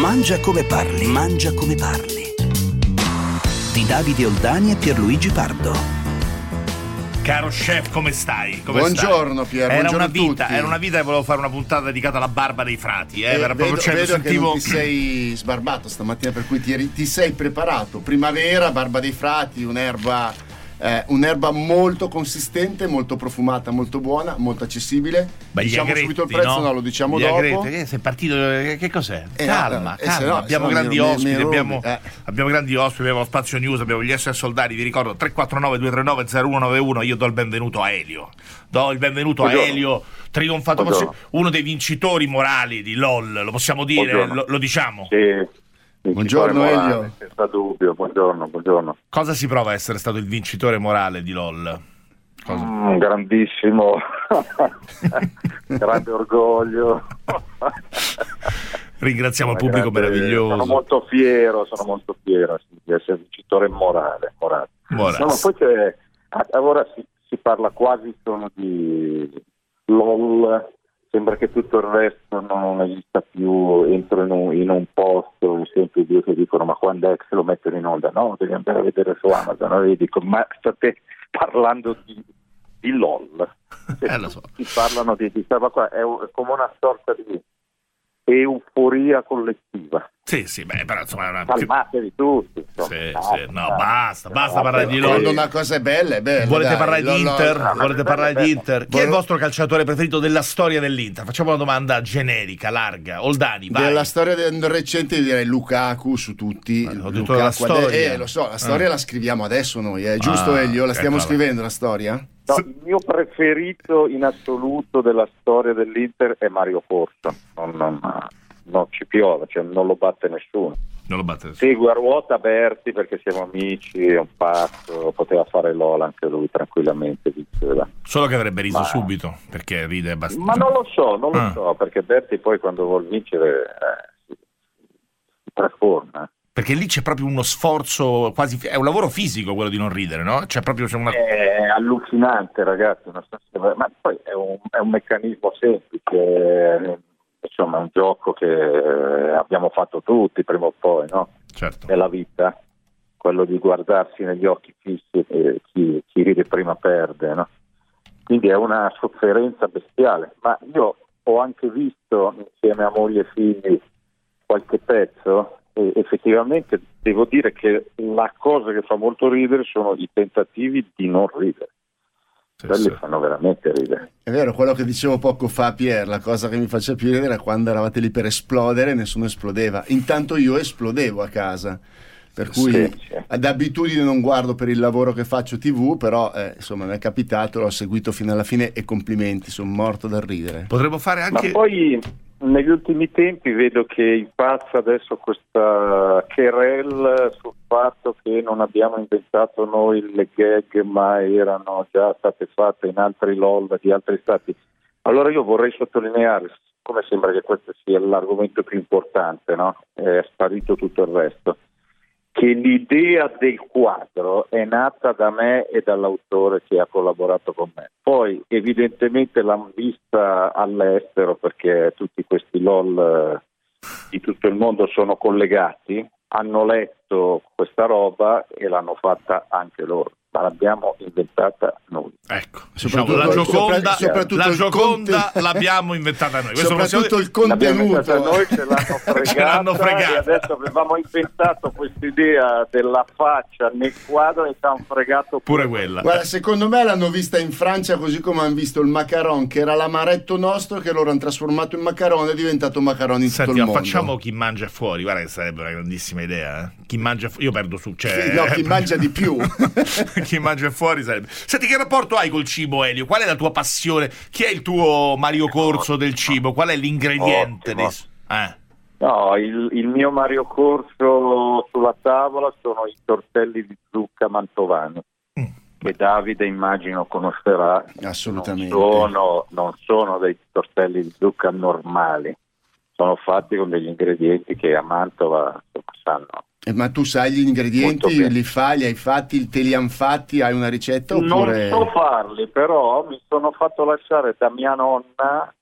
Mangia come parli, mangia come parli. Di Davide Oldani e Pierluigi Pardo. Caro chef, come stai? Buongiorno Pier, buongiorno a tutti. Era una vita che volevo fare una puntata dedicata alla barba dei frati. Era vedo, proprio vedo sentivo... che non ti sei sbarbato stamattina, per cui ti sei preparato. Primavera, barba dei frati, un'erba molto consistente, molto profumata, molto buona, molto accessibile. Diciamo agreti, subito il prezzo, no? Lo diciamo gli dopo. Sei partito, che cos'è? Calma. Se no, abbiamo grandi ospiti, abbiamo grandi ospiti, abbiamo Spazio News, abbiamo gli SS Soldati. Vi ricordo 349-239-0191. Io do il benvenuto a Elio. Do il benvenuto a Elio Trionfato, uno dei vincitori morali di LOL, lo possiamo dire, lo diciamo. Sì. Buongiorno Elio. Senza dubbio, buongiorno. Cosa si prova a essere stato il vincitore morale di LOL? Grande orgoglio. Ringraziamo il pubblico meraviglioso. Sono molto fiero di essere vincitore morale. No, ma poi c'è, ora si parla quasi solo di LOL. Sembra che tutto il resto non esista più. Entro in un posto, sempre due che dicono: ma quando è che se lo mettono in onda? No, devi andare a vedere su Amazon. Io dico: ma state parlando di LOL? Lo so. Si parlano di questa qua, è come una sorta di euforia collettiva. Sì, però insomma calmatevi tutti. Basta parlare di LOL. Una cosa è bella, volete parlare di Inter? Volete parlare di Inter? Chi è il vostro calciatore preferito della storia dell'Inter? Facciamo una domanda generica, larga. Oldani, vai. Della storia recente direi Lukaku su tutti. Ho detto la storia. Lo so, la storia la scriviamo adesso noi, giusto Elio? La stiamo scrivendo la storia? No, il mio preferito in assoluto della storia dell'Inter è Mario Forza. No, ci piove, cioè non lo batte nessuno. Segue a ruota Berti perché siamo amici, è un pazzo, poteva fare LOL anche lui tranquillamente, diceva. Solo che avrebbe riso subito, perché ride abbastanza. Ma non lo so, perché Berti poi quando vuol vincere si trasforma. Perché lì c'è proprio uno sforzo, quasi è un lavoro fisico quello di non ridere, no? È allucinante, ragazzi, ma poi è un meccanismo semplice. Insomma, è un gioco che abbiamo fatto tutti prima o poi, no? Certo. Nella vita, quello di guardarsi negli occhi fissi e chi ride prima perde, no? Quindi è una sofferenza bestiale. Ma io ho anche visto insieme a moglie e figli qualche pezzo e effettivamente devo dire che la cosa che fa molto ridere sono i tentativi di non ridere. Quelli fanno veramente ridere. È vero, quello che dicevo poco fa, Pier, la cosa che mi faceva più ridere era quando eravate lì per esplodere, nessuno esplodeva. Intanto io esplodevo a casa. Per cui d'abitudine non guardo per il lavoro che faccio TV, però insomma mi è capitato, l'ho seguito fino alla fine e complimenti, sono morto dal ridere. Potremmo fare anche... Ma poi negli ultimi tempi vedo che impazza adesso questa querel sul fatto che non abbiamo inventato noi le gag, ma erano già state fatte in altri LOL di altri stati. Allora io vorrei sottolineare, come sembra che questo sia l'argomento più importante, no? È sparito tutto il resto. Che l'idea del quadro è nata da me e dall'autore che ha collaborato con me. Poi evidentemente l'hanno vista all'estero, perché tutti questi LOL di tutto il mondo sono collegati, hanno letto questa roba e l'hanno fatta anche loro. Ma l'abbiamo inventata noi. Ecco, soprattutto la Gioconda l'abbiamo inventata noi. Questo soprattutto il contenuto. Noi ce l'hanno fregata. E adesso avevamo inventato questa idea della faccia nel quadro e ci hanno fregato pure quella. Guarda, secondo me l'hanno vista in Francia, così come hanno visto il macaron, che era l'amaretto nostro, che loro hanno trasformato in macaron e è diventato macaron in tutto il mondo. Facciamo chi mangia fuori, guarda che sarebbe una grandissima idea. Chi mangia fuori, io perdo su. Chi mangia di più. Chi mangia fuori sarebbe. Senti, che rapporto hai col cibo, Elio? Qual è la tua passione? Chi è il tuo Mario Corso del cibo? Qual è l'ingrediente? No, il mio Mario Corso sulla tavola sono i tortelli di zucca mantovani, che Davide immagino conoscerà. Assolutamente. Non sono dei tortelli di zucca normali, sono fatti con degli ingredienti che a Mantova sanno. Ma tu sai gli ingredienti, li hai fatti, hai una ricetta oppure? Non so farli, però mi sono fatto lasciare da mia nonna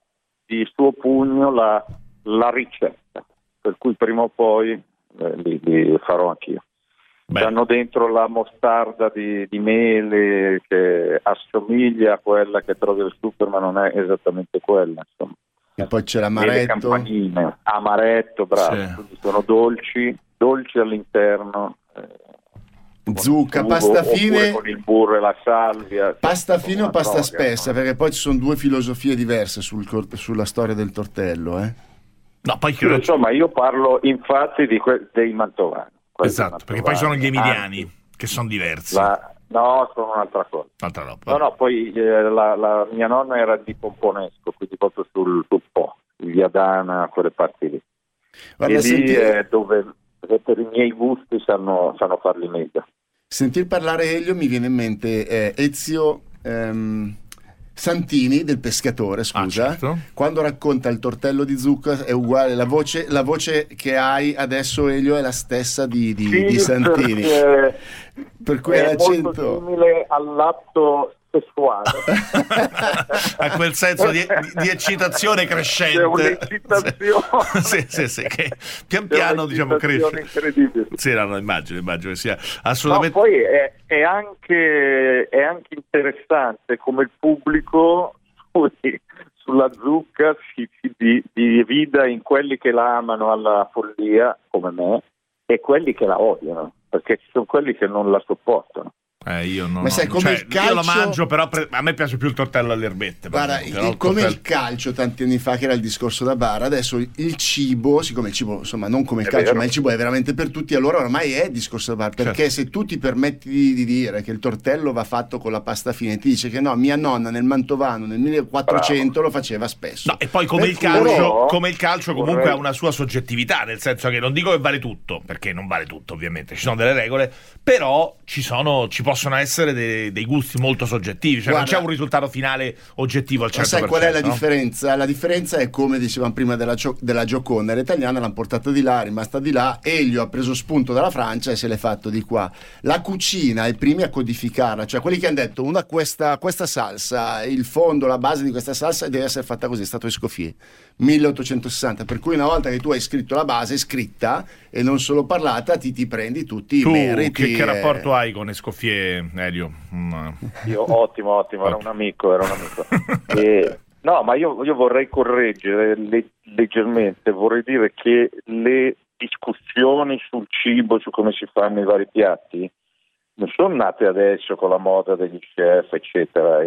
di suo pugno la ricetta. per cui prima o poi li farò anch'io. Beh. Hanno dentro la mostarda di mele che assomiglia a quella che trovi al super, ma non è esattamente quella, insomma. E poi c'è l'amaretto. Amaretto, bravo. Sì. Sono dolci all'interno. Zucca, pasta fine con il burro e la salvia, pasta fine o pasta spessa, no? Perché poi ci sono due filosofie diverse sulla storia del tortello, eh? No, poi sì, insomma, io parlo infatti di dei mantovani. Esatto, perché poi sono gli emiliani che sono diversi. No, sono un'altra cosa. Altra roba. No, poi la mia nonna era di Pomponesco, quindi proprio sul Po, Viadana, quelle parti lì. Guarda, e lì è dove per i miei gusti sanno farli meglio. Sentir parlare Elio mi viene in mente Ezio Santini del Pescatore, scusa, certo. Quando racconta il tortello di zucca è uguale, la voce che hai adesso, Elio, è la stessa di Santini, per cui è l'accento simile all'atto sessuale a quel senso di eccitazione crescente. C'è un'eccitazione sì, che pian piano diciamo cresce, incredibile. Sì, no, immagino che sia assolutamente. No, poi è anche interessante come il pubblico sulla zucca si divida in quelli che la amano alla follia come me e quelli che la odiano, perché ci sono quelli che non la sopportano. Io non, ma sai, come cioè, il calcio, io lo mangio, però a me piace più il tortello alle erbette. Guarda, il calcio tanti anni fa, che era il discorso da bar, adesso il cibo, siccome il cibo, insomma, non come il calcio, vero, ma il cibo è veramente per tutti, allora ormai è discorso da bar, perché certo, se tu ti permetti di dire che il tortello va fatto con la pasta fine, ti dice che no, mia nonna nel Mantovano nel 1400 bravo, lo faceva spesso. No, e poi come il calcio comunque ha una sua soggettività, nel senso che non dico che vale tutto, perché non vale tutto, ovviamente, ci sono delle regole, però ci possono essere dei gusti molto soggettivi, cioè guarda, non c'è un risultato finale oggettivo al 100%. Ma sai qual è la differenza? La differenza è, come dicevamo prima della Gioconda, l'italiana l'hanno portata di là, è rimasta di là, Elio ha preso spunto dalla Francia e se l'è fatto di qua. La cucina, i primi a codificarla, cioè quelli che hanno detto questa salsa, il fondo, la base di questa salsa deve essere fatta così, è stato Escoffier, 1860, per cui una volta che tu hai scritto la base scritta e non solo parlata, ti prendi tutti i meriti. Che rapporto hai con Escoffier, Elio? No. Io ottimo, era un amico. No, ma io vorrei correggere leggermente, vorrei dire che le discussioni sul cibo, su come si fanno i vari piatti, non sono nate adesso con la moda degli chef, eccetera,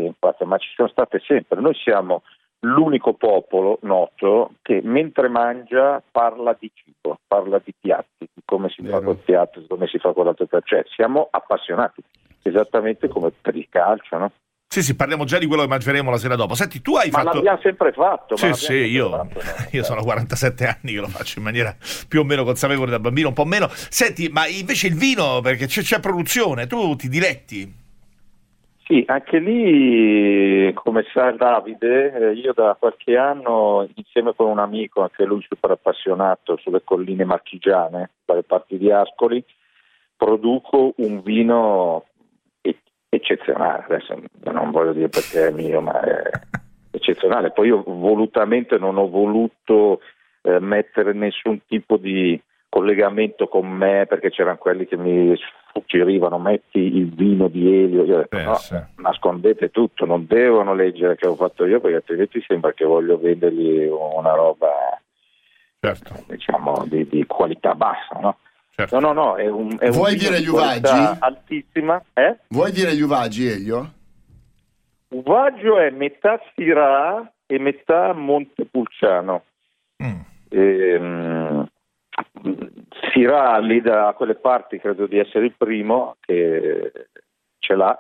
ma ci sono state sempre. Noi siamo l'unico popolo noto che mentre mangia parla di cibo, parla di piatti, di come si fa col piatto, di come si fa con l'altro piatto, cioè siamo appassionati, esattamente come per il calcio, no? Sì, parliamo già di quello che mangeremo la sera dopo. Senti, tu hai fatto... Ma l'abbiamo sempre fatto. Io sono 47 anni che lo faccio in maniera più o meno consapevole da bambino, un po' meno. Senti, ma invece il vino, perché c'è produzione, tu ti diletti? Sì, anche lì, come sa Davide, io da qualche anno, insieme con un amico, anche lui super appassionato, sulle colline marchigiane, dalle parti di Ascoli, produco un vino eccezionale. Adesso non voglio dire perché è mio, ma è eccezionale. Poi io volutamente non ho voluto mettere nessun tipo di collegamento con me, perché c'erano quelli che mi suggerivano: metti il vino di Elio. Io ho detto no, nascondete tutto, non devono leggere che ho fatto io, perché altrimenti sembra che voglio vendergli una roba, diciamo, di qualità bassa, no? Certo. No, è un vuoi dire gli uvaggi? Altissima, eh? Vuoi dire gli uvaggi, Elio? Uvaggio è metà Syrah e metà Montepulciano. Syrah lì da quelle parti credo di essere il primo che ce l'ha,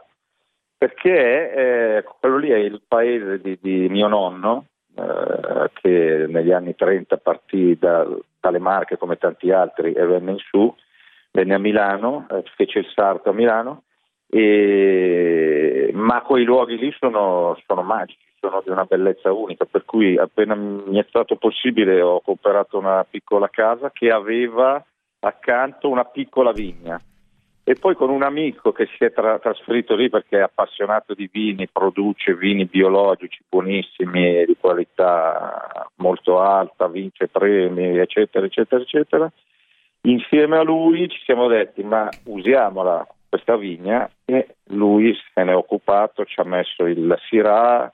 perché quello lì è il paese di mio nonno, che negli anni 30 partì dalle Marche come tanti altri e venne in su, venne a Milano, fece il sarto a Milano, ma quei luoghi lì sono magici, sono di una bellezza unica, per cui appena mi è stato possibile ho comprato una piccola casa che aveva accanto una piccola vigna e poi con un amico che si è trasferito lì perché è appassionato di vini, produce vini biologici buonissimi e di qualità molto alta, vince premi eccetera eccetera eccetera. Insieme a lui ci siamo detti ma usiamola questa vigna, e lui se ne è occupato, ci ha messo il Syrah,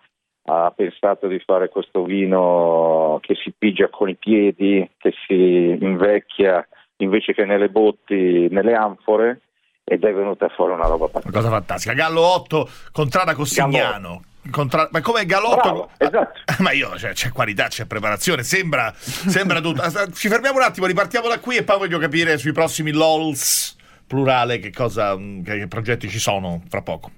ha pensato di fare questo vino che si pigia con i piedi, che si invecchia invece che nelle botti, nelle anfore, ed è venuta fuori una roba fantastica. Una cosa fantastica. Gallo Otto, Contrada Cossignano. Ma come Gallo Otto? Bravo, esatto. Ma io, cioè, c'è qualità, c'è preparazione, sembra tutto. Ci fermiamo un attimo, ripartiamo da qui e poi voglio capire sui prossimi LOLs, plurale, che progetti ci sono fra poco.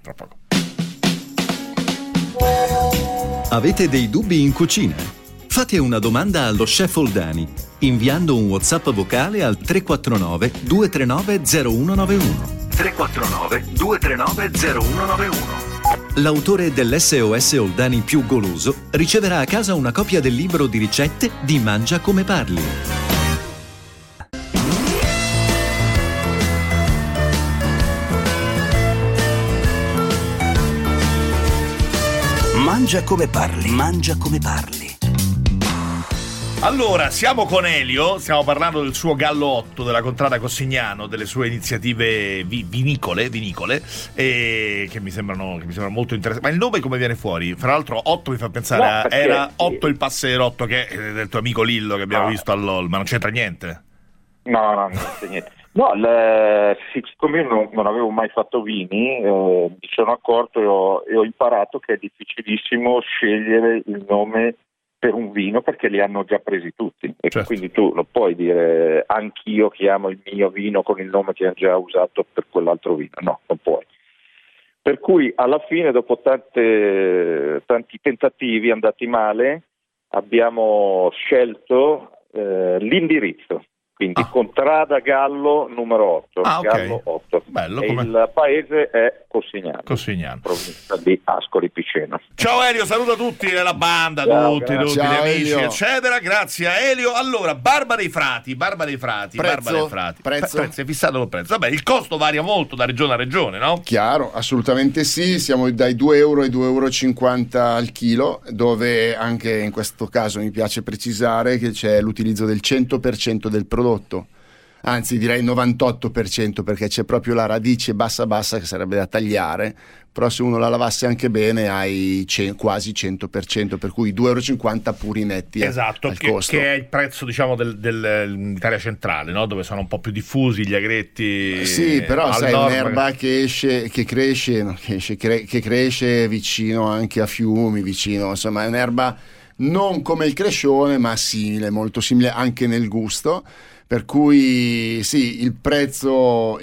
Avete dei dubbi in cucina? Fate una domanda allo chef Oldani inviando un WhatsApp vocale al 349 239 0191. 349 239 0191. L'autore dell'SOS Oldani più goloso riceverà a casa una copia del libro di ricette di Mangia come parli. Mangia come parli. Allora, siamo con Elio, stiamo parlando del suo Gallo Otto, della Contrada Cossignano, delle sue iniziative vinicole che mi sembrano molto interessanti. Ma il nome come viene fuori? Fra l'altro Otto mi fa pensare era Otto il Passerotto, che è del tuo amico Lillo che abbiamo visto a LOL, ma non c'entra niente? No, non c'entra niente. No, siccome io non avevo mai fatto vini, mi sono accorto e ho imparato che è difficilissimo scegliere il nome per un vino perché li hanno già presi tutti, e certo. Quindi tu non puoi dire anch'io chiamo il mio vino con il nome che hanno già usato per quell'altro vino, no, non puoi. Per cui alla fine, dopo tanti tentativi andati male, abbiamo scelto l'indirizzo, quindi Contrada Gallo numero 8, okay. Gallo 8. Bello, il paese è Cossignano, provincia di Ascoli Piceno. Ciao Elio, saluta tutti nella banda, ciao, tutti gli amici, Elio, eccetera. Grazie a Elio. Allora, Barba dei Frati, prezzo è fissato col prezzo. Vabbè, il costo varia molto da regione a regione, no? Chiaro, assolutamente sì, siamo dai 2 euro ai 2,50 euro al chilo, dove anche in questo caso mi piace precisare che c'è l'utilizzo del 100% del prodotto. Anzi, direi 98%, perché c'è proprio la radice bassa che sarebbe da tagliare, però se uno la lavasse anche bene hai quasi 100%, per cui 2,50 € puri netti, esatto, al costo. Che è il prezzo, diciamo, dell'Italia centrale, no? Dove sono un po' più diffusi gli agretti. Sì, però sai, l'erba che cresce vicino anche a fiumi, vicino, insomma, è un'erba non come il crescione, ma simile, molto simile anche nel gusto. Per cui sì, il prezzo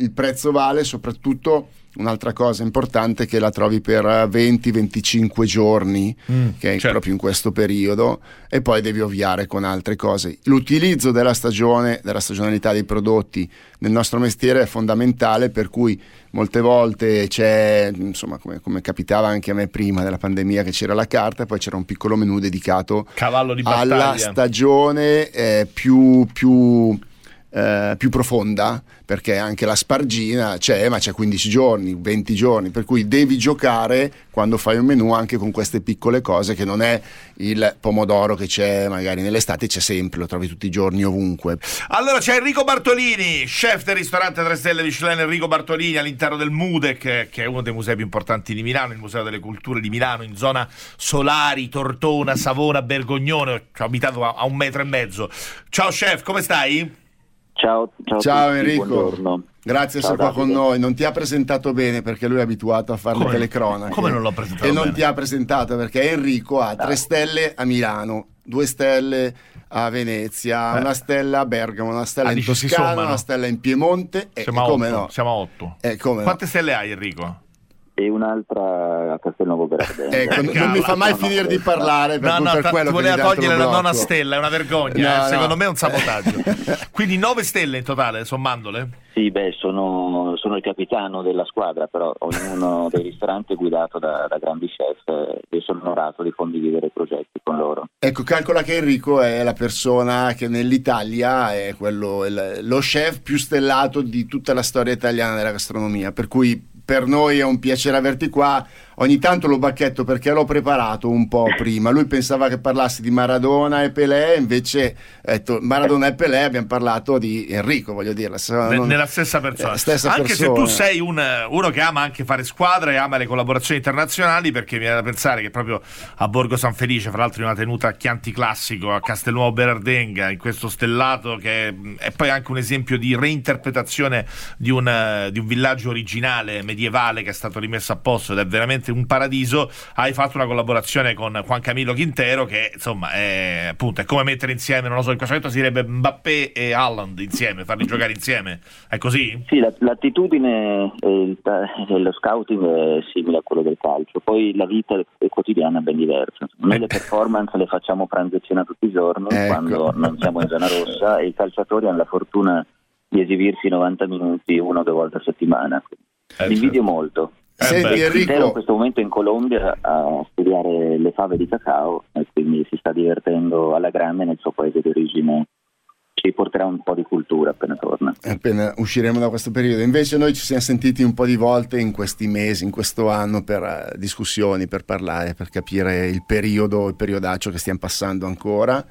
vale, soprattutto un'altra cosa importante è che la trovi per 20-25 giorni, che è certo, proprio in questo periodo, e poi devi ovviare con altre cose. L'utilizzo della stagione, della stagionalità dei prodotti nel nostro mestiere è fondamentale, per cui molte volte c'è, insomma, come capitava anche a me prima della pandemia, che c'era la carta e poi c'era un piccolo menù dedicato alla stagione più profonda, perché anche la spargina c'è, ma c'è 15 giorni, 20 giorni, per cui devi giocare quando fai un menù anche con queste piccole cose, che non è il pomodoro che c'è magari nell'estate, c'è sempre, lo trovi tutti i giorni ovunque. Allora c'è Enrico Bartolini, chef del ristorante 3 stelle Michelin Enrico Bartolini, all'interno del MUDEC, che è uno dei musei più importanti di Milano, il Museo delle Culture di Milano, in zona Solari, Tortona, Savona, Bergognone, abitato a 1,5 metri. Ciao chef, come stai? Ciao tutti, Enrico, buongiorno. Grazie, ciao, sei qua con noi. Non ti ha presentato bene perché lui è abituato a fare le telecronache. Come non l'ho presentato bene? E non ti ha presentato perché Enrico ha 3 stelle a Milano, 2 stelle a Venezia, 1 stella a Bergamo, 1 stella in Toscana, 1 stella in Piemonte. Siamo a 8. Quante stelle hai, Enrico? e un'altra a Castelnuovo Berardenga. Non mi fa mai finire di parlare. Per voleva togliere la nona stella, è una vergogna. Secondo me è un sabotaggio. Quindi 9 stelle in totale, sommandole? Sì, beh, sono il capitano della squadra, però ognuno dei ristoranti è guidato da grandi chef e sono onorato di condividere i progetti con loro. Ecco, calcola che Enrico è la persona che nell'Italia è lo chef più stellato di tutta la storia italiana della gastronomia, per cui per noi è un piacere averti qua. Ogni tanto lo bacchetto perché l'ho preparato un po' prima. Lui pensava che parlassi di Maradona e Pelé, invece ha detto Maradona e Pelé, abbiamo parlato di Enrico, voglio dire. Nella stessa persona. Se tu sei uno che ama anche fare squadra e ama le collaborazioni internazionali, perché mi viene da pensare che proprio a Borgo San Felice, fra l'altro in una tenuta a Chianti classico, a Castelnuovo Berardenga, in questo stellato che è poi anche un esempio di reinterpretazione di un villaggio originale medievale che è stato rimesso a posto ed è veramente un paradiso, hai fatto una collaborazione con Juan Camilo Quintero che insomma è come mettere insieme, non lo so, in questo momento si direbbe Mbappé e Haaland insieme, farli giocare insieme, è così? Sì, l'attitudine e lo scouting è simile a quello del calcio, poi la vita quotidiana è ben diversa. Noi le performance le facciamo pranzo e cena tutti i giorni, ecco, quando non siamo in zona rossa, e i calciatori hanno la fortuna di esibirsi 90 minuti una o due volte a settimana. Invidio molto. Senti, Enrico, in questo momento in Colombia a studiare le fave di cacao e quindi si sta divertendo alla grande nel suo paese d'origine. Ci porterà un po' di cultura appena torna. Appena usciremo da questo periodo. Invece noi ci siamo sentiti un po' di volte in questi mesi, in questo anno, per discussioni, per parlare, per capire il periodaccio che stiamo passando ancora.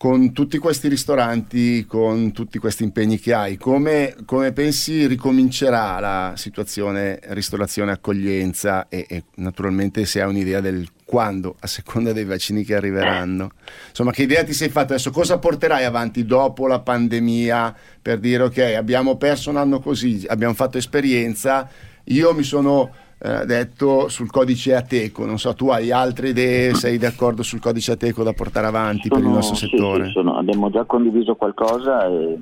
Con tutti questi ristoranti, con tutti questi impegni che hai, come pensi ricomincerà la situazione ristorazione accoglienza e naturalmente se hai un'idea del quando, a seconda dei vaccini che arriveranno, insomma, che idea ti sei fatta adesso, cosa porterai avanti dopo la pandemia per dire ok, abbiamo perso un anno così, abbiamo fatto esperienza, io mi sono detto sul codice ateco, non so, tu hai altre idee, sei d'accordo sul codice ateco da portare avanti per il nostro settore? Sì, abbiamo già condiviso qualcosa ed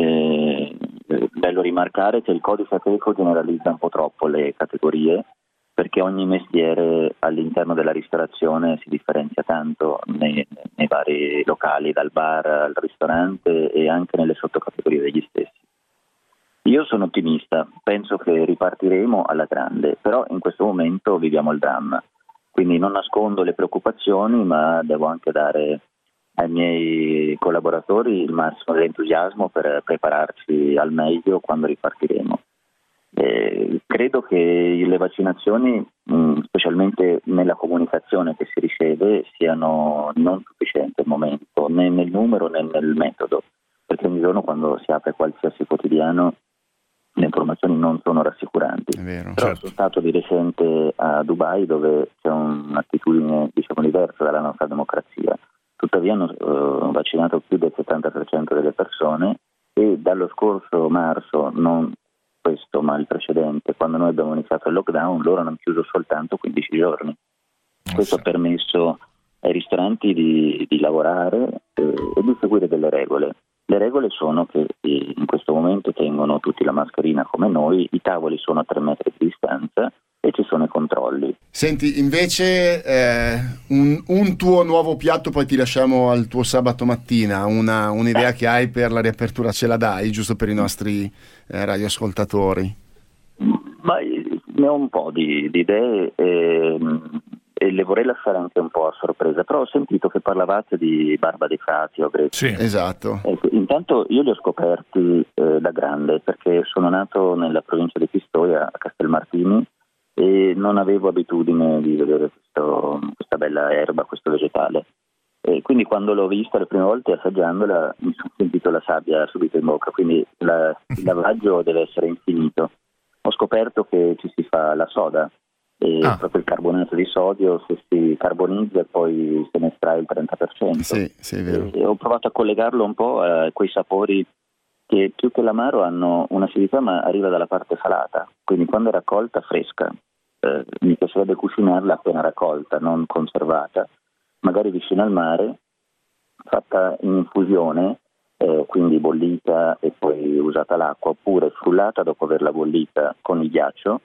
è bello rimarcare che il codice ateco generalizza un po' troppo le categorie, perché ogni mestiere all'interno della ristorazione si differenzia tanto nei vari locali, dal bar al ristorante e anche nelle sottocategorie degli stessi. Io sono ottimista, penso che ripartiremo alla grande, però in questo momento viviamo il dramma, quindi non nascondo le preoccupazioni, ma devo anche dare ai miei collaboratori il massimo dell'entusiasmo per prepararci al meglio quando ripartiremo. Credo che le vaccinazioni, specialmente nella comunicazione che si riceve, siano non sufficienti al momento, né nel numero né nel metodo, perché ogni giorno quando si apre qualsiasi quotidiano le informazioni non sono rassicuranti. È vero, però certo. Sono stato di recente a Dubai, dove c'è un'attitudine diciamo diversa dalla nostra democrazia, tuttavia hanno vaccinato più del 70% delle persone e dallo scorso marzo, non questo ma il precedente, quando noi abbiamo iniziato il lockdown, loro hanno chiuso soltanto 15 giorni. Questo ha permesso ai ristoranti di lavorare e di seguire delle regole. Le regole sono che in questo momento tengono tutti la mascherina come noi, i tavoli sono a 3 metri di distanza e ci sono i controlli. Senti, invece un tuo nuovo piatto, poi ti lasciamo al tuo sabato mattina, un'idea che hai per la riapertura ce la dai, giusto per i nostri radioascoltatori? Ma ne ho un po' di idee e le vorrei lasciare anche un po' a sorpresa, però ho sentito che parlavate di Barba dei Frati o Grecia. Sì, esatto. Intanto io li ho scoperti da grande, perché sono nato nella provincia di Pistoia, a Castelmartini, e non avevo abitudine di vedere questa bella erba, questo vegetale. E quindi quando l'ho vista le prime volte, assaggiandola, mi sono sentito la sabbia subito in bocca, quindi il lavaggio deve essere infinito. Ho scoperto che ci si fa la soda, proprio il carbonato di sodio, se si carbonizza poi se ne estrae il 30%. Sì, è vero. E ho provato a collegarlo un po' a quei sapori che più che l'amaro hanno un'acidità, ma arriva dalla parte salata, quindi quando è raccolta fresca mi piacerebbe cucinarla appena raccolta, non conservata, magari vicino al mare, fatta in infusione, quindi bollita e poi usata l'acqua, oppure frullata dopo averla bollita con il ghiaccio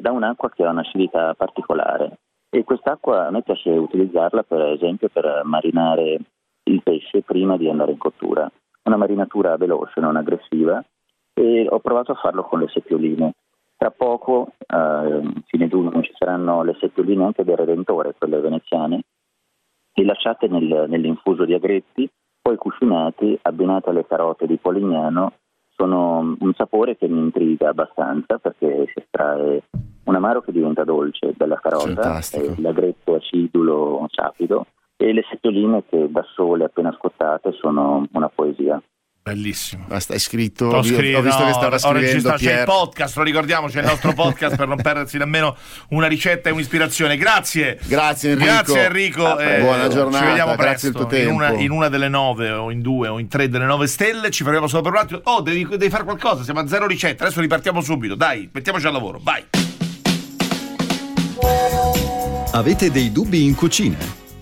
da un'acqua che ha una acidità particolare, e quest'acqua a me piace utilizzarla per esempio per marinare il pesce prima di andare in cottura, una marinatura veloce, non aggressiva, e ho provato a farlo con le seppioline. Tra poco, fine giugno, ci saranno le seppioline anche del Redentore, quelle veneziane, rilasciate nell'infuso di agretti, poi cucinati, abbinate alle carote di Polignano. Sono un sapore che mi intriga abbastanza, perché si estrae un amaro che diventa dolce dalla carota, l'agretto acidulo sapido, e le seppioline che da sole appena scottate sono una poesia. Bellissimo. Ma stai scritto? Ho visto che stava scrivendo. C'è il podcast, lo ricordiamo, c'è il nostro podcast per non perdersi nemmeno una ricetta e un'ispirazione. Grazie Enrico. Buona giornata. Ci vediamo presto. Grazie del tuo tempo. In una delle 9 o in 2 o in 3 delle 9 stelle. Ci fermiamo solo per un attimo. Oh, devi fare qualcosa. Siamo a zero ricetta. Adesso ripartiamo subito. Dai, mettiamoci al lavoro. Vai. Avete dei dubbi in cucina?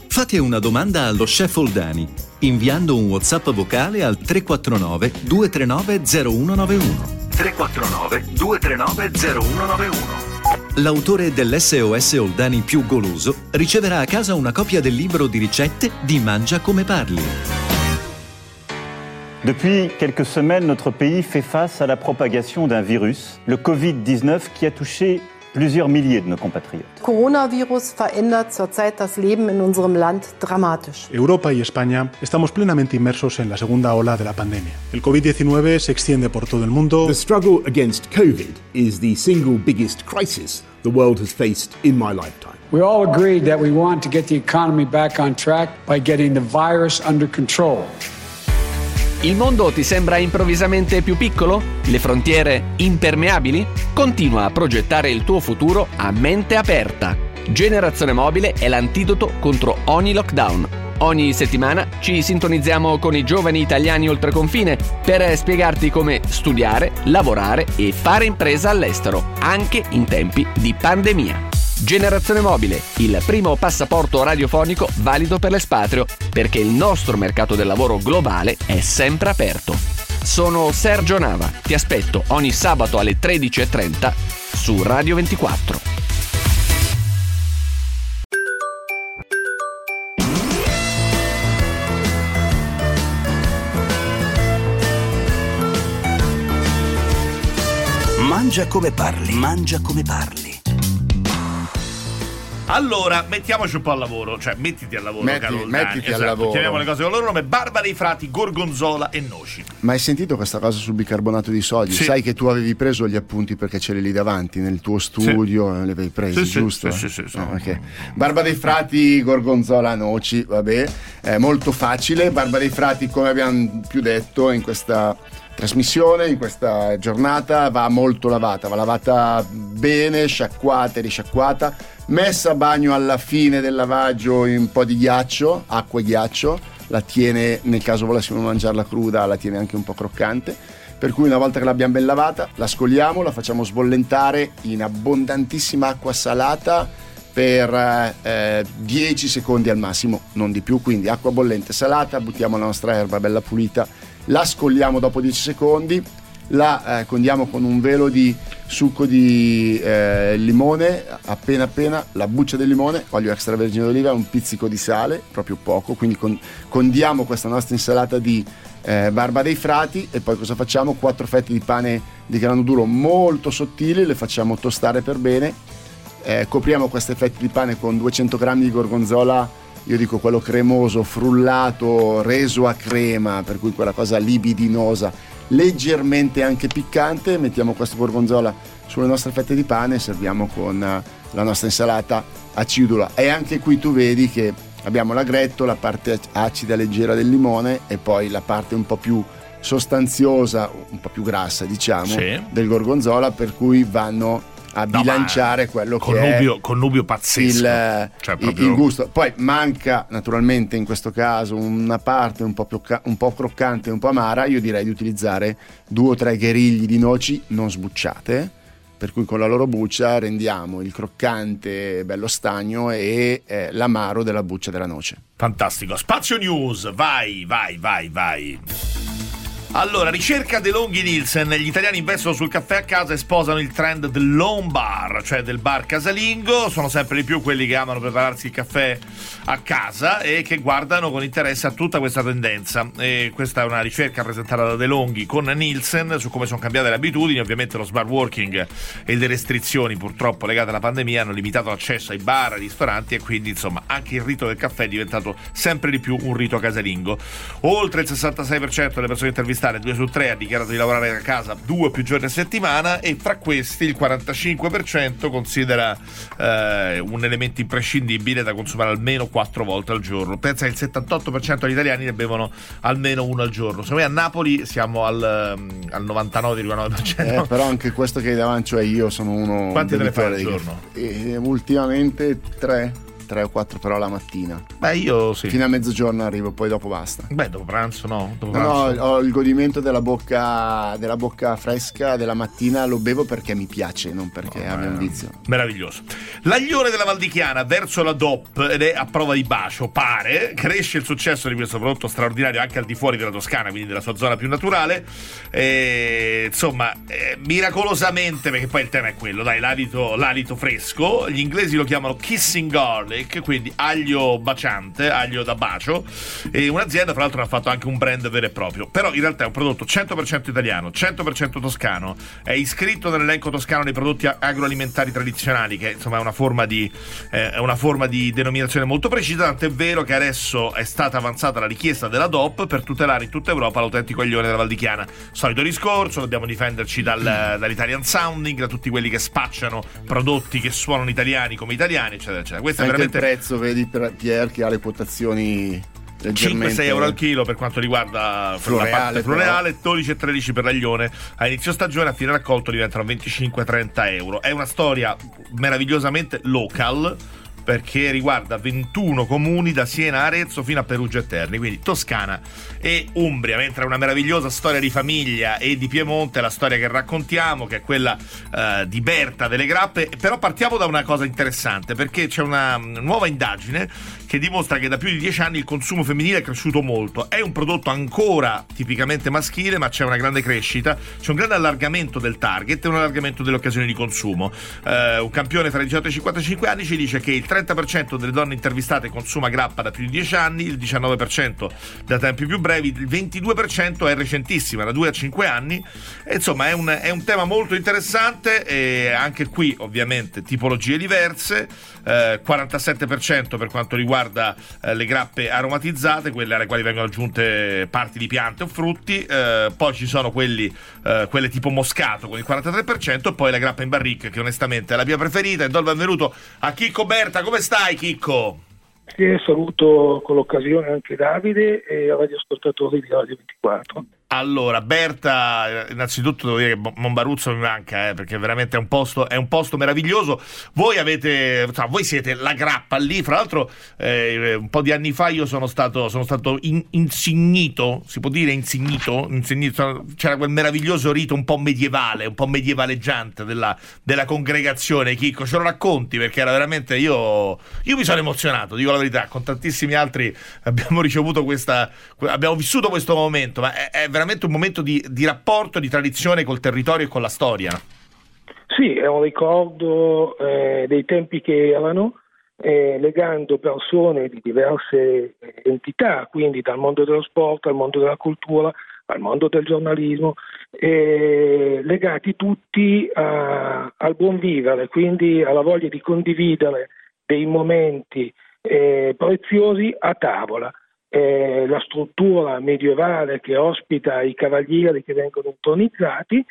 Fate una domanda allo chef Oldani inviando un WhatsApp vocale al 349 239 0191. 349 239 0191. L'autore dell'SOS Oldani più goloso riceverà a casa una copia del libro di ricette di Mangia come parli. Depuis quelques semaines, notre pays fait face à la propagation d'un virus, le Covid-19, qui a touché plusieurs milliers de nos compatriotes. Coronavirus verändert zurzeit das Leben in unserem Land dramatisch. Europa y España estamos plenamente inmersos en la segunda ola de la pandemia. El COVID-19 se extiende por todo el mundo. The struggle against COVID is the single biggest crisis the world has faced in my lifetime. We all agreed that we want to get the economy back on track by getting the virus under control. Il mondo ti sembra improvvisamente più piccolo? Le frontiere impermeabili? Continua a progettare il tuo futuro a mente aperta. Generazione Mobile è l'antidoto contro ogni lockdown. Ogni settimana ci sintonizziamo con i giovani italiani oltreconfine per spiegarti come studiare, lavorare e fare impresa all'estero, anche in tempi di pandemia. Generazione Mobile, il primo passaporto radiofonico valido per l'espatrio, perché il nostro mercato del lavoro globale è sempre aperto. Sono Sergio Nava, ti aspetto ogni sabato alle 13:30 su Radio 24. Mangia come parli, mangia come parli. Allora, mettiamoci un po' al lavoro, cioè mettiti al lavoro, caro Oldani. Al lavoro. Chiamiamo le cose con il loro nome: Barbari Frati, gorgonzola e noci. Ma hai sentito questa cosa sul bicarbonato di sodio? Sì. Sai che tu avevi preso gli appunti perché c'eri lì davanti nel tuo studio, sì. Li avevi presi, sì, giusto? Sì, sì, sì. Okay. Barbari Frati, gorgonzola, noci, vabbè, è molto facile. Barbari Frati, come abbiamo più detto in questa trasmissione, in questa giornata, va molto lavata, va lavata bene, sciacquata e risciacquata, messa a bagno alla fine del lavaggio in un po' di ghiaccio, acqua e ghiaccio, la tiene, nel caso volessimo mangiarla cruda, la tiene anche un po' croccante, per cui una volta che l'abbiamo ben lavata, la scoliamo, la facciamo sbollentare in abbondantissima acqua salata per 10 secondi al massimo, non di più, quindi acqua bollente salata, buttiamo la nostra erba bella pulita, la scolliamo dopo 10 secondi, la condiamo con un velo di succo di limone, appena la buccia del limone, olio extravergine d'oliva, un pizzico di sale, proprio poco, quindi condiamo questa nostra insalata di barba dei frati. E poi cosa facciamo? 4 fette di pane di grano duro molto sottili, le facciamo tostare per bene, copriamo queste fette di pane con 200 grammi di gorgonzola, io dico quello cremoso, frullato, reso a crema, per cui quella cosa libidinosa, leggermente anche piccante. Mettiamo questo gorgonzola sulle nostre fette di pane e serviamo con la nostra insalata acidula. E anche qui tu vedi che abbiamo l'agretto, la parte acida leggera del limone e poi la parte un po' più sostanziosa, un po' più grassa, diciamo, sì, del gorgonzola, per cui vanno a bilanciare quello che è connubio pazzesco, il gusto. Poi manca naturalmente in questo caso una parte un po' croccante, un po' amara. Io direi di utilizzare 2 o 3 gherigli di noci non sbucciate, per cui con la loro buccia rendiamo il croccante bello stagno e l'amaro della buccia della noce. Fantastico. Spazio News, vai. Allora, ricerca De Longhi Nielsen, gli italiani investono sul caffè a casa e sposano il trend del home bar, cioè del bar casalingo. Sono sempre di più quelli che amano prepararsi il caffè a casa e che guardano con interesse a tutta questa tendenza. E questa è una ricerca presentata da De Longhi con Nielsen su come sono cambiate le abitudini. Ovviamente lo smart working e le restrizioni purtroppo legate alla pandemia hanno limitato l'accesso ai bar, ai ristoranti, e quindi insomma anche il rito del caffè è diventato sempre di più un rito casalingo. Oltre il 66% delle persone intervistate, 2 su 3, ha dichiarato di lavorare a casa 2 o più giorni a settimana, e tra questi il 45% considera un elemento imprescindibile da consumare almeno 4 volte al giorno. Pensa che il 78% degli italiani ne bevono almeno uno al giorno. Secondo me a Napoli siamo al 99,9%. Però anche questo che hai davanti, cioè io sono uno. Quanti te ne fai al giorno? Ultimamente 3 o 4, però la mattina. Beh, io sì. Fino a mezzogiorno arrivo, poi dopo basta. Beh, dopo pranzo no? Dopo pranzo. No, ho il godimento della bocca fresca della mattina, lo bevo perché mi piace, non perché abbia un vizio. Meraviglioso. L'aglione della Valdichiana verso la DOP ed è a prova di bacio, pare. Cresce il successo di questo prodotto straordinario anche al di fuori della Toscana, quindi della sua zona più naturale. Miracolosamente, perché poi il tema è quello, dai, l'alito fresco. Gli inglesi lo chiamano kissing garlic, quindi aglio baciante, aglio da bacio, e un'azienda fra l'altro ne ha fatto anche un brand vero e proprio. Però in realtà è un prodotto 100% italiano, 100% toscano, è iscritto nell'elenco toscano dei prodotti agroalimentari tradizionali, che insomma è una forma di denominazione molto precisa, tant'è vero che adesso è stata avanzata la richiesta della DOP per tutelare in tutta Europa l'autentico aglione della Valdichiana. Solito discorso, dobbiamo difenderci dall'Italian sounding, da tutti quelli che spacciano prodotti che suonano italiani come italiani, eccetera eccetera. Questa è veramente... Il prezzo, vedi Pier, che ha le quotazioni 5-6 euro al chilo per quanto riguarda la parte floreale, 12-13 per l'aglione a inizio stagione, a fine raccolto diventano 25-30 euro. È una storia meravigliosamente local, perché riguarda 21 comuni da Siena a Arezzo fino a Perugia e Terni, quindi Toscana e Umbria, mentre è una meravigliosa storia di famiglia e di Piemonte, la storia che raccontiamo, che è quella di Berta delle Grappe. Però partiamo da una cosa interessante, perché c'è una nuova indagine che dimostra che da più di 10 anni il consumo femminile è cresciuto molto. È un prodotto ancora tipicamente maschile, ma c'è una grande crescita, c'è un grande allargamento del target e un allargamento delle occasioni di consumo. Un campione tra i 18 e i 55 anni ci dice che il 30% delle donne intervistate consuma grappa da più di 10 anni, il 19% da tempi più brevi, il 22% è recentissima, da 2 a 5 anni. E insomma è un tema molto interessante, e anche qui ovviamente tipologie diverse, 47% per quanto riguarda le grappe aromatizzate, quelle alle quali vengono aggiunte parti di piante o frutti, poi ci sono quelle tipo moscato con il 43%, e poi la grappa in barrique, che onestamente è la mia preferita. E do il benvenuto a Chicco Berta. Come stai, Chicco? Sì, saluto con l'occasione anche Davide e i radioascoltatori di Radio 24. Allora, Berta, innanzitutto devo dire che Monbaruzzo mi manca, perché veramente è un posto meraviglioso. Voi siete la grappa lì, fra l'altro un po' di anni fa io sono stato insignito, si può dire insignito, c'era quel meraviglioso rito un po' medievale, un po' medievaleggiante della congregazione. Chicco, ce lo racconti? Perché era veramente, io mi sono emozionato, dico la verità, con tantissimi altri abbiamo vissuto questo momento, ma è veramente un momento di rapporto, di tradizione col territorio e con la storia. Sì, è un ricordo dei tempi che erano, legando persone di diverse entità, quindi dal mondo dello sport al mondo della cultura al mondo del giornalismo, legati tutti al buon vivere, quindi alla voglia di condividere dei momenti preziosi a tavola. La struttura medievale che ospita i cavalieri che vengono intronizzati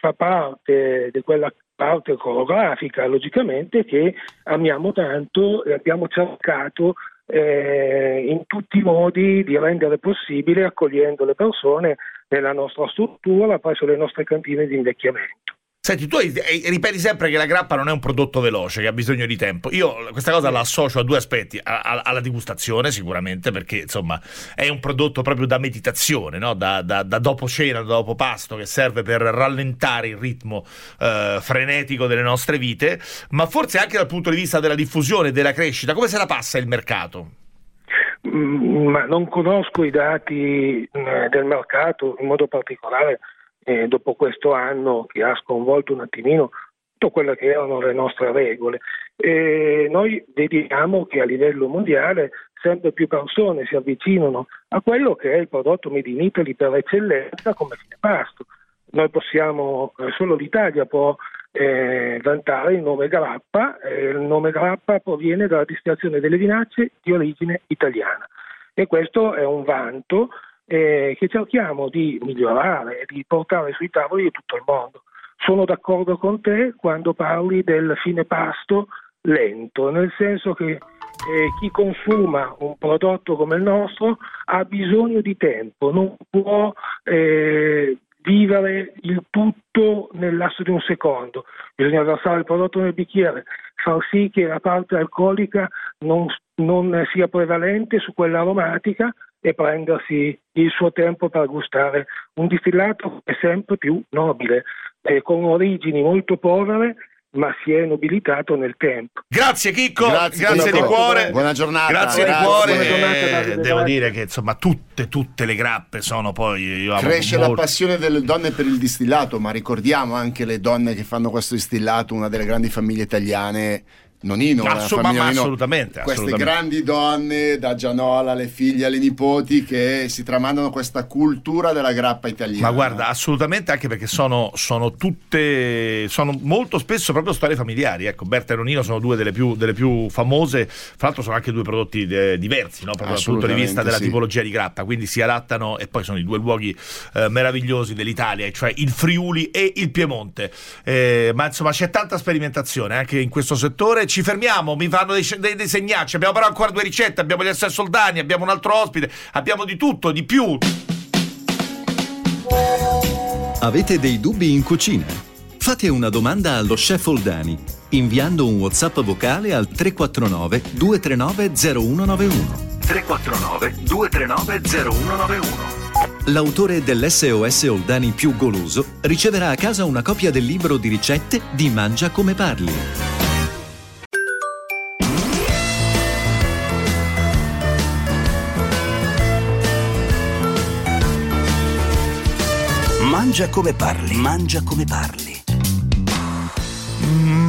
fa parte di quella parte coreografica, logicamente, che amiamo tanto e abbiamo cercato in tutti i modi di rendere possibile, accogliendo le persone nella nostra struttura presso le nostre cantine di invecchiamento. Senti, tu ripeti sempre che la grappa non è un prodotto veloce, che ha bisogno di tempo. Io questa cosa la associo a 2 aspetti, alla degustazione sicuramente, perché insomma è un prodotto proprio da meditazione, no? da dopo cena, da dopo pasto, che serve per rallentare il ritmo frenetico delle nostre vite, ma forse anche dal punto di vista della diffusione, della crescita. Come se la passa il mercato? ma non conosco i dati del mercato, in modo particolare dopo questo anno che ha sconvolto un attimino tutto quello che erano le nostre regole. Noi vediamo che a livello mondiale sempre più persone si avvicinano a quello che è il prodotto made in Italy per eccellenza come fine pasto. Noi possiamo, solo l'Italia può vantare il nome Grappa. Il nome Grappa proviene dalla distillazione delle vinacce di origine italiana, e questo è un vanto che cerchiamo di migliorare e di portare sui tavoli di tutto il mondo. Sono d'accordo con te quando parli del fine pasto lento, nel senso che chi consuma un prodotto come il nostro ha bisogno di tempo, non può vivere il tutto nell'asso di un secondo. Bisogna versare il prodotto nel bicchiere, far sì che la parte alcolica non sia prevalente su quella aromatica e prendersi il suo tempo per gustare un distillato che è sempre più nobile, con origini molto povere, ma si è nobilitato nel tempo. Grazie Chicco, grazie di cuore. Buona giornata. Grazie. Di cuore. Buona giornata, devo dire che insomma tutte le grappe sono poi... Io amo cresce molto la passione delle donne per il distillato, ma ricordiamo anche le donne che fanno questo distillato, una delle grandi famiglie italiane, Nonino, assolutamente. Queste grandi donne, da Gianola alle figlie alle nipoti, che si tramandano questa cultura della grappa italiana. Ma guarda, assolutamente, anche perché sono molto spesso proprio storie familiari. Ecco, Berta e Nonino sono due delle più famose. Fra l'altro sono anche due prodotti diversi, no? Proprio dal punto di vista della tipologia di grappa, quindi si adattano. E poi sono i due luoghi meravigliosi dell'Italia, cioè il Friuli e il Piemonte, ma insomma c'è tanta sperimentazione anche in questo settore. Ci fermiamo, mi fanno dei segnacci. Abbiamo però ancora due ricette, abbiamo gli SS Oldani, abbiamo un altro ospite, abbiamo di tutto, di più. Avete dei dubbi in cucina? Fate una domanda allo chef Oldani inviando un WhatsApp vocale al 349 239 0191. 349 239 0191. L'autore dell'SOS Oldani più goloso riceverà a casa una copia del libro di ricette di Mangia come parli. Mangia come parli, mangia come parli.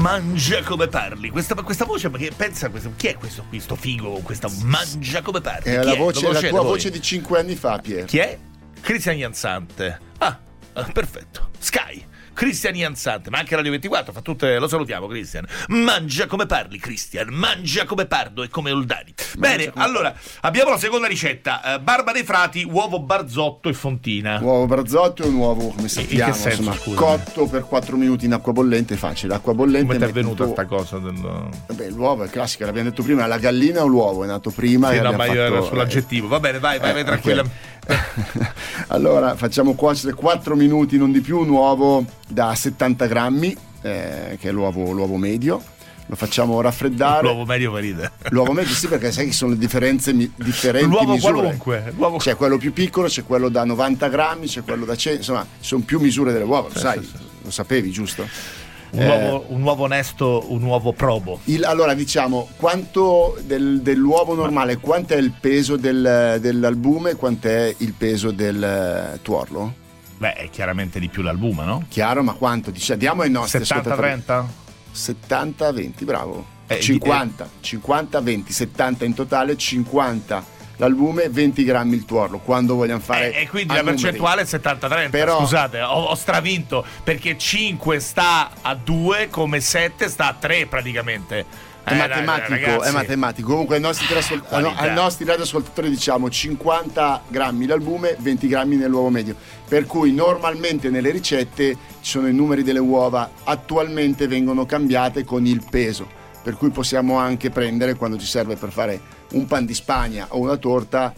Mangia come parli. Questa voce, perché pensa, chi è questo qui, sto figo, questa mangia come parli? È la voce, la tua voce di 5 anni fa, Pier. Chi è? Cristian Gianzante. Ah, perfetto. Sky. Cristian Gianzante, ma anche Radio 24 fa tutte, lo salutiamo Cristian. Mangia come parli Cristian, mangia come Pardo e come Oldani. Mangia bene, come... allora abbiamo la seconda ricetta, Barba dei Frati, uovo barzotto e fontina. Uovo barzotto è un uovo, come sappiamo, insomma, cotto per 4 minuti in acqua bollente, facile. Acqua bollente. Come ti è venuta sta cosa del... Vabbè, l'uovo è classica, l'abbiamo detto prima, la gallina o l'uovo è nato prima, sì, e no, ma io ero sull'aggettivo. Va bene, vai tranquilla. Okay. Allora facciamo cuocere 4 minuti non di più un uovo da 70 grammi che è l'uovo medio. Lo facciamo raffreddare. L'uovo medio merita. L'uovo medio sì, perché sai che sono le differenze differenti l'uovo misure. Qualunque. L'uovo... C'è quello più piccolo, c'è quello da 90 grammi, c'è quello da 100, insomma sono più misure delle uova, lo sai, lo sapevi, giusto? Un uovo onesto, un uovo probo. Allora diciamo, quanto dell'uovo normale, quanto è il peso dell'albume, quanto è il peso del tuorlo? Beh, è chiaramente di più l'albume, no? Chiaro, ma quanto? Diamo ai nostri 70-30? 70-20, bravo. 50-20, 70 in totale, 50 l'albume, 20 grammi il tuorlo, quando vogliamo fare e quindi la percentuale è 70-30. Però, scusate, ho stravinto, perché 5 sta a 2 come 7 sta a 3 praticamente. È matematico, è matematico. Comunque ai nostri radioascoltatori diciamo 50 grammi l'albume, 20 grammi nell'uovo medio, per cui normalmente nelle ricette ci sono i numeri delle uova, attualmente vengono cambiate con il peso, per cui possiamo anche prendere, quando ci serve per fare un pan di Spagna o una torta,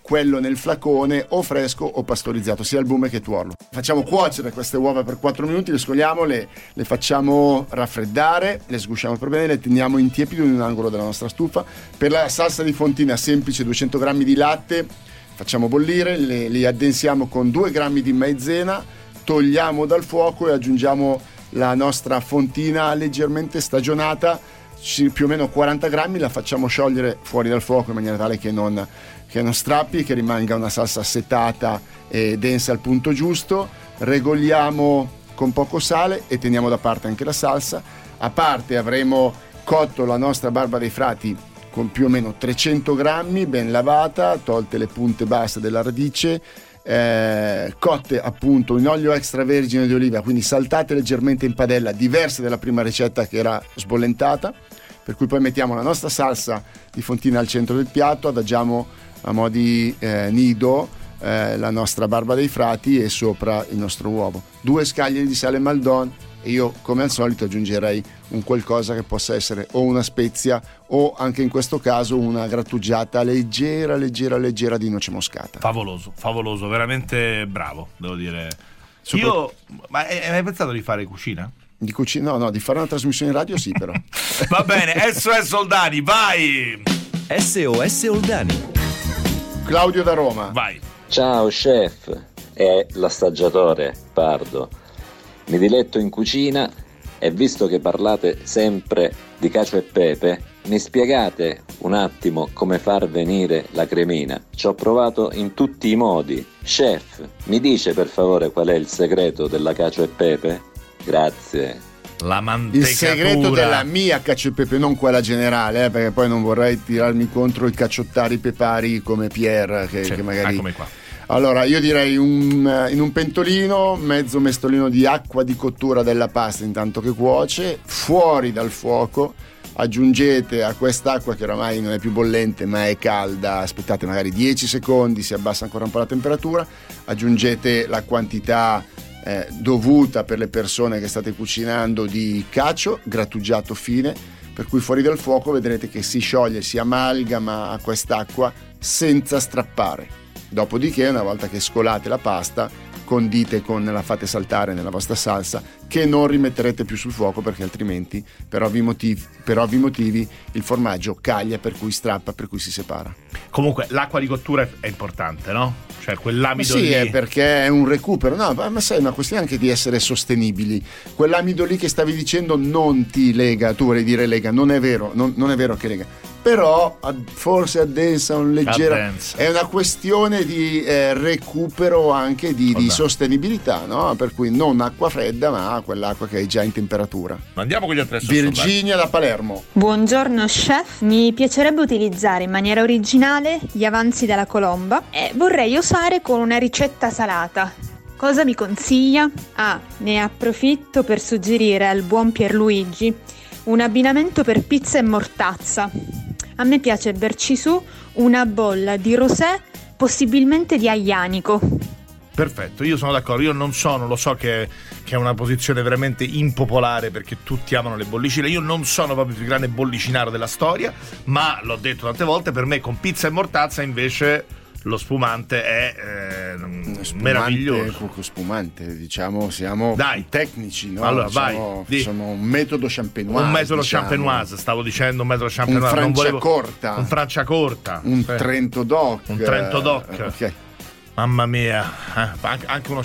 quello nel flacone, o fresco o pastorizzato, sia albume che tuorlo. Facciamo cuocere queste uova per 4 minuti, le scoliamole, le facciamo raffreddare, le sgusciamo per bene, le teniamo in tiepido in un angolo della nostra stufa. Per la salsa di fontina semplice, 200 grammi di latte, facciamo bollire, li addensiamo con 2 grammi di maizena, togliamo dal fuoco e aggiungiamo la nostra fontina leggermente stagionata, più o meno 40 grammi, la facciamo sciogliere fuori dal fuoco in maniera tale che non strappi, che rimanga una salsa setata e densa al punto giusto. Regoliamo con poco sale e teniamo da parte anche la salsa. A parte avremo cotto la nostra barba dei frati con più o meno 300 grammi, ben lavata, tolte le punte basse della radice, cotte appunto in olio extravergine di oliva, quindi saltate leggermente in padella, diversa dalla prima ricetta che era sbollentata, per cui poi mettiamo la nostra salsa di fontina al centro del piatto, adagiamo a mo' di nido la nostra barba dei frati e sopra il nostro uovo. 2 scaglie di sale Maldon, e io come al solito aggiungerei un qualcosa che possa essere o una spezia o anche in questo caso una grattugiata leggera di noce moscata. Favoloso, veramente bravo, devo dire. Ma hai mai pensato di fare cucina? Di cucina? No, di fare una trasmissione radio sì, però. Va bene, SOS Oldani, vai! SOS Oldani. Claudio da Roma. Vai. Ciao chef, è l'assaggiatore Pardo. Mi diletto in cucina e visto che parlate sempre di cacio e pepe, mi spiegate un attimo come far venire la cremina? Ci ho provato in tutti i modi. Chef, mi dice per favore qual è il segreto della cacio e pepe? Grazie. La mantecatura. Il segreto della mia cacio e pepe, non quella generale, perché poi non vorrei tirarmi contro i caciottari pepari come Pierre, che magari... come qua. Allora, io direi in un pentolino, mezzo mestolino di acqua di cottura della pasta intanto che cuoce, fuori dal fuoco, aggiungete a quest'acqua che oramai non è più bollente ma è calda, aspettate magari 10 secondi, si abbassa ancora un po' la temperatura, aggiungete la quantità dovuta per le persone che state cucinando di cacio, grattugiato fine, per cui fuori dal fuoco vedrete che si scioglie, si amalgama a quest'acqua senza strappare. Dopodiché, una volta che scolate la pasta, condite la fate saltare nella vostra salsa, che non rimetterete più sul fuoco perché altrimenti per ovvi motivi il formaggio caglia, per cui strappa, per cui si separa. Comunque l'acqua di cottura è importante, no? Cioè quell'amido lì. Sì, è perché è un recupero. No, ma sai, è una questione anche di essere sostenibili. Quell'amido lì che stavi dicendo non ti lega, tu volevi dire lega, non è vero, non è vero che lega. Però forse addensa un leggera. È una questione di recupero anche di sostenibilità, no? Per cui non acqua fredda, ma quell'acqua che è già in temperatura. Andiamo con gli attrezzi. Virginia da Palermo. Buongiorno chef, mi piacerebbe utilizzare in maniera originale gli avanzi della colomba e vorrei osare con una ricetta salata. Cosa mi consiglia? Ne approfitto per suggerire al buon Pierluigi un abbinamento per pizza e mortazza. A me piace berci su una bolla di rosé, possibilmente di aglianico. Perfetto, io sono d'accordo, io lo so che è una posizione veramente impopolare perché tutti amano le bollicine, io non sono proprio il più grande bollicinaro della storia, ma l'ho detto tante volte, per me con pizza e mortazza invece lo spumante è meraviglioso. Spumante, diciamo, siamo dai tecnici, no? Allora, diciamo, vai. Sono un metodo champenoise. Un metodo champenoise. Un Francia corta. Un Trento DOC. Ok. Mamma mia, anche uno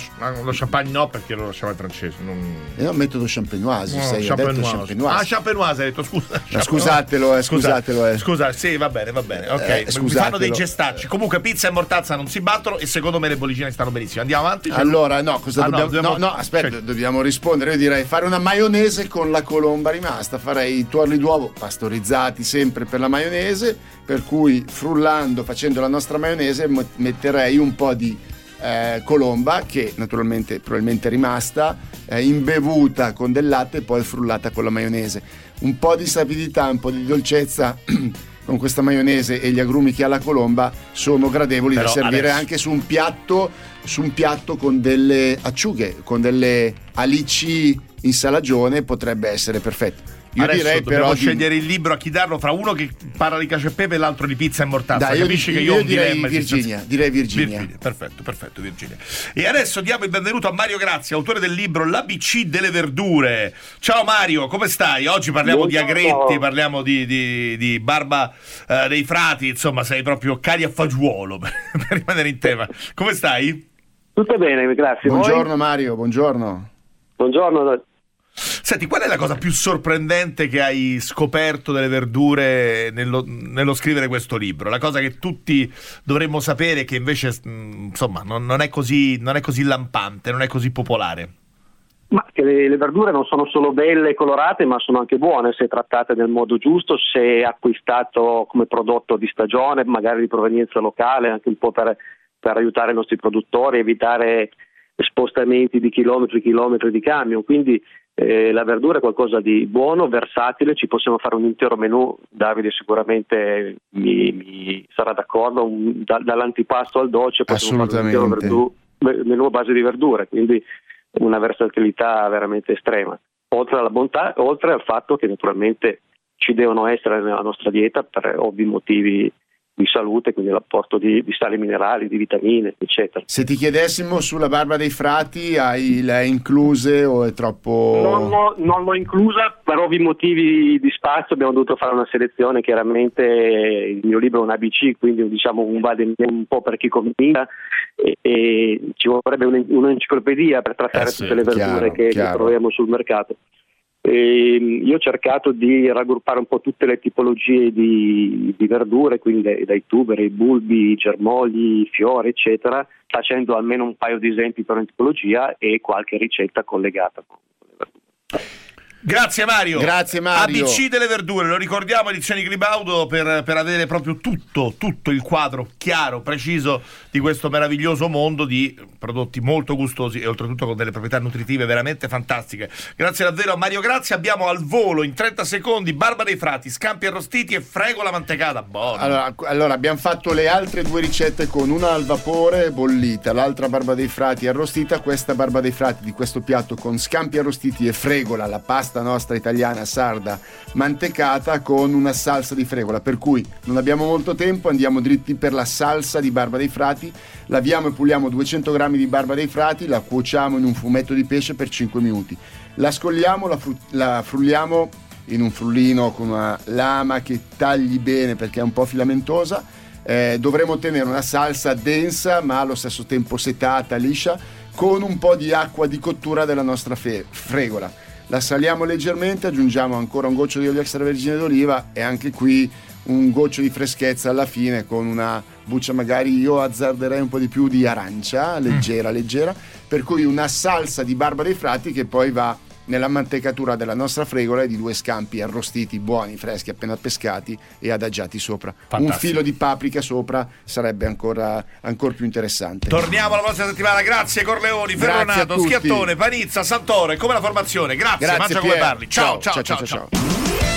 champagne no, perché lo lasciava il francese. È un metodo champenoise, champenoise. Champenoise hai detto, scusa. Scusatelo. Scusa, sì, va bene, ok. Mi fanno dei gestacci. Comunque pizza e mortazza non si battono e secondo me le bollicine stanno benissimo. Andiamo avanti. Allora, no, cosa dobbiamo... No, aspetta, cioè... dobbiamo rispondere. Io direi fare una maionese con la colomba rimasta. Farei i tuorli d'uovo pastorizzati sempre per la maionese, per cui frullando, facendo la nostra maionese, metterei un po' di colomba che naturalmente probabilmente è rimasta, imbevuta con del latte e poi frullata con la maionese, un po' di sapidità, un po' di dolcezza con questa maionese e gli agrumi che ha la colomba sono gradevoli. Però da servire adesso anche su un piatto con delle acciughe, con delle alici in salagione, potrebbe essere perfetto. Io adesso direi però scegliere il libro a chi darlo, fra uno che parla di cacio e pepe e l'altro di pizza e mortazza. Dai, capisci che io ho un dilemma. Direi Virginia. Perfetto Virginia. E adesso diamo il benvenuto a Mario Grazia, autore del libro L'ABC delle verdure. Ciao Mario, come stai? Oggi parliamo di agretti, parliamo di barba dei frati, insomma sei proprio cari a fagiolo per rimanere in tema. Come stai? Tutto bene, grazie. Buongiorno Mario, buongiorno. Senti, qual è la cosa più sorprendente che hai scoperto delle verdure nello scrivere questo libro? La cosa che tutti dovremmo sapere che invece, insomma, non è così lampante, non è così popolare. Ma che le verdure non sono solo belle e colorate, ma sono anche buone se trattate nel modo giusto, se acquistato come prodotto di stagione, magari di provenienza locale, anche un po' per aiutare i nostri produttori, evitare spostamenti di chilometri e chilometri di camion. Quindi la verdura è qualcosa di buono, versatile, ci possiamo fare un intero menù. Davide sicuramente mi sarà d'accordo, dall'antipasto al dolce possiamo fare un intero menù a base di verdure, quindi una versatilità veramente estrema, oltre alla bontà, oltre al fatto che naturalmente ci devono essere nella nostra dieta per ovvi motivi di salute, quindi l'apporto di sali minerali, di vitamine, eccetera. Se ti chiedessimo sulla barba dei frati, l'hai incluse o è troppo? Non l'ho inclusa per ovvi motivi di spazio, abbiamo dovuto fare una selezione. Chiaramente il mio libro è un ABC, quindi diciamo un va un po' per chi comincia, e ci vorrebbe un'enciclopedia per trattare tutte le verdure che troviamo sul mercato. Io ho cercato di raggruppare un po' tutte le tipologie di verdure, quindi dai tuberi, i bulbi, i germogli, i fiori, eccetera, facendo almeno un paio di esempi per una tipologia e qualche ricetta collegata con le verdure. Grazie Mario. ABC delle verdure, lo ricordiamo, edizioni Gribaudo, per avere proprio tutto il quadro chiaro, preciso di questo meraviglioso mondo di prodotti molto gustosi e oltretutto con delle proprietà nutritive veramente fantastiche. Grazie davvero a Mario Grazia. Abbiamo al volo in 30 secondi barba dei frati, scampi arrostiti e fregola mantecata. Buona. Allora abbiamo fatto le altre due ricette con una al vapore bollita, l'altra barba dei frati arrostita. Questa barba dei frati di questo piatto con scampi arrostiti e fregola, la pasta nostra italiana sarda mantecata con una salsa di fregola, per cui non abbiamo molto tempo, andiamo dritti per la salsa di barba dei frati. Laviamo e puliamo 200 g di barba dei frati, la cuociamo in un fumetto di pesce per 5 minuti, la scogliamo, la frulliamo in un frullino con una lama che tagli bene perché è un po' filamentosa. Dovremo ottenere una salsa densa ma allo stesso tempo setata, liscia, con un po' di acqua di cottura della nostra fregola. La saliamo leggermente, aggiungiamo ancora un goccio di olio extravergine d'oliva e anche qui un goccio di freschezza alla fine con una buccia, magari io azzarderei un po' di più di arancia, leggera, per cui una salsa di barba dei frati che poi va nella mantecatura della nostra fregola e di due scampi arrostiti buoni, freschi, appena pescati e adagiati sopra. Fantastico. Un filo di paprika sopra sarebbe ancora più interessante. Torniamo la prossima settimana. Grazie Corleoni, Ferronato, Schiattone, Panizza, Santore, come la formazione. Grazie, mangia Pier, come parli. Ciao.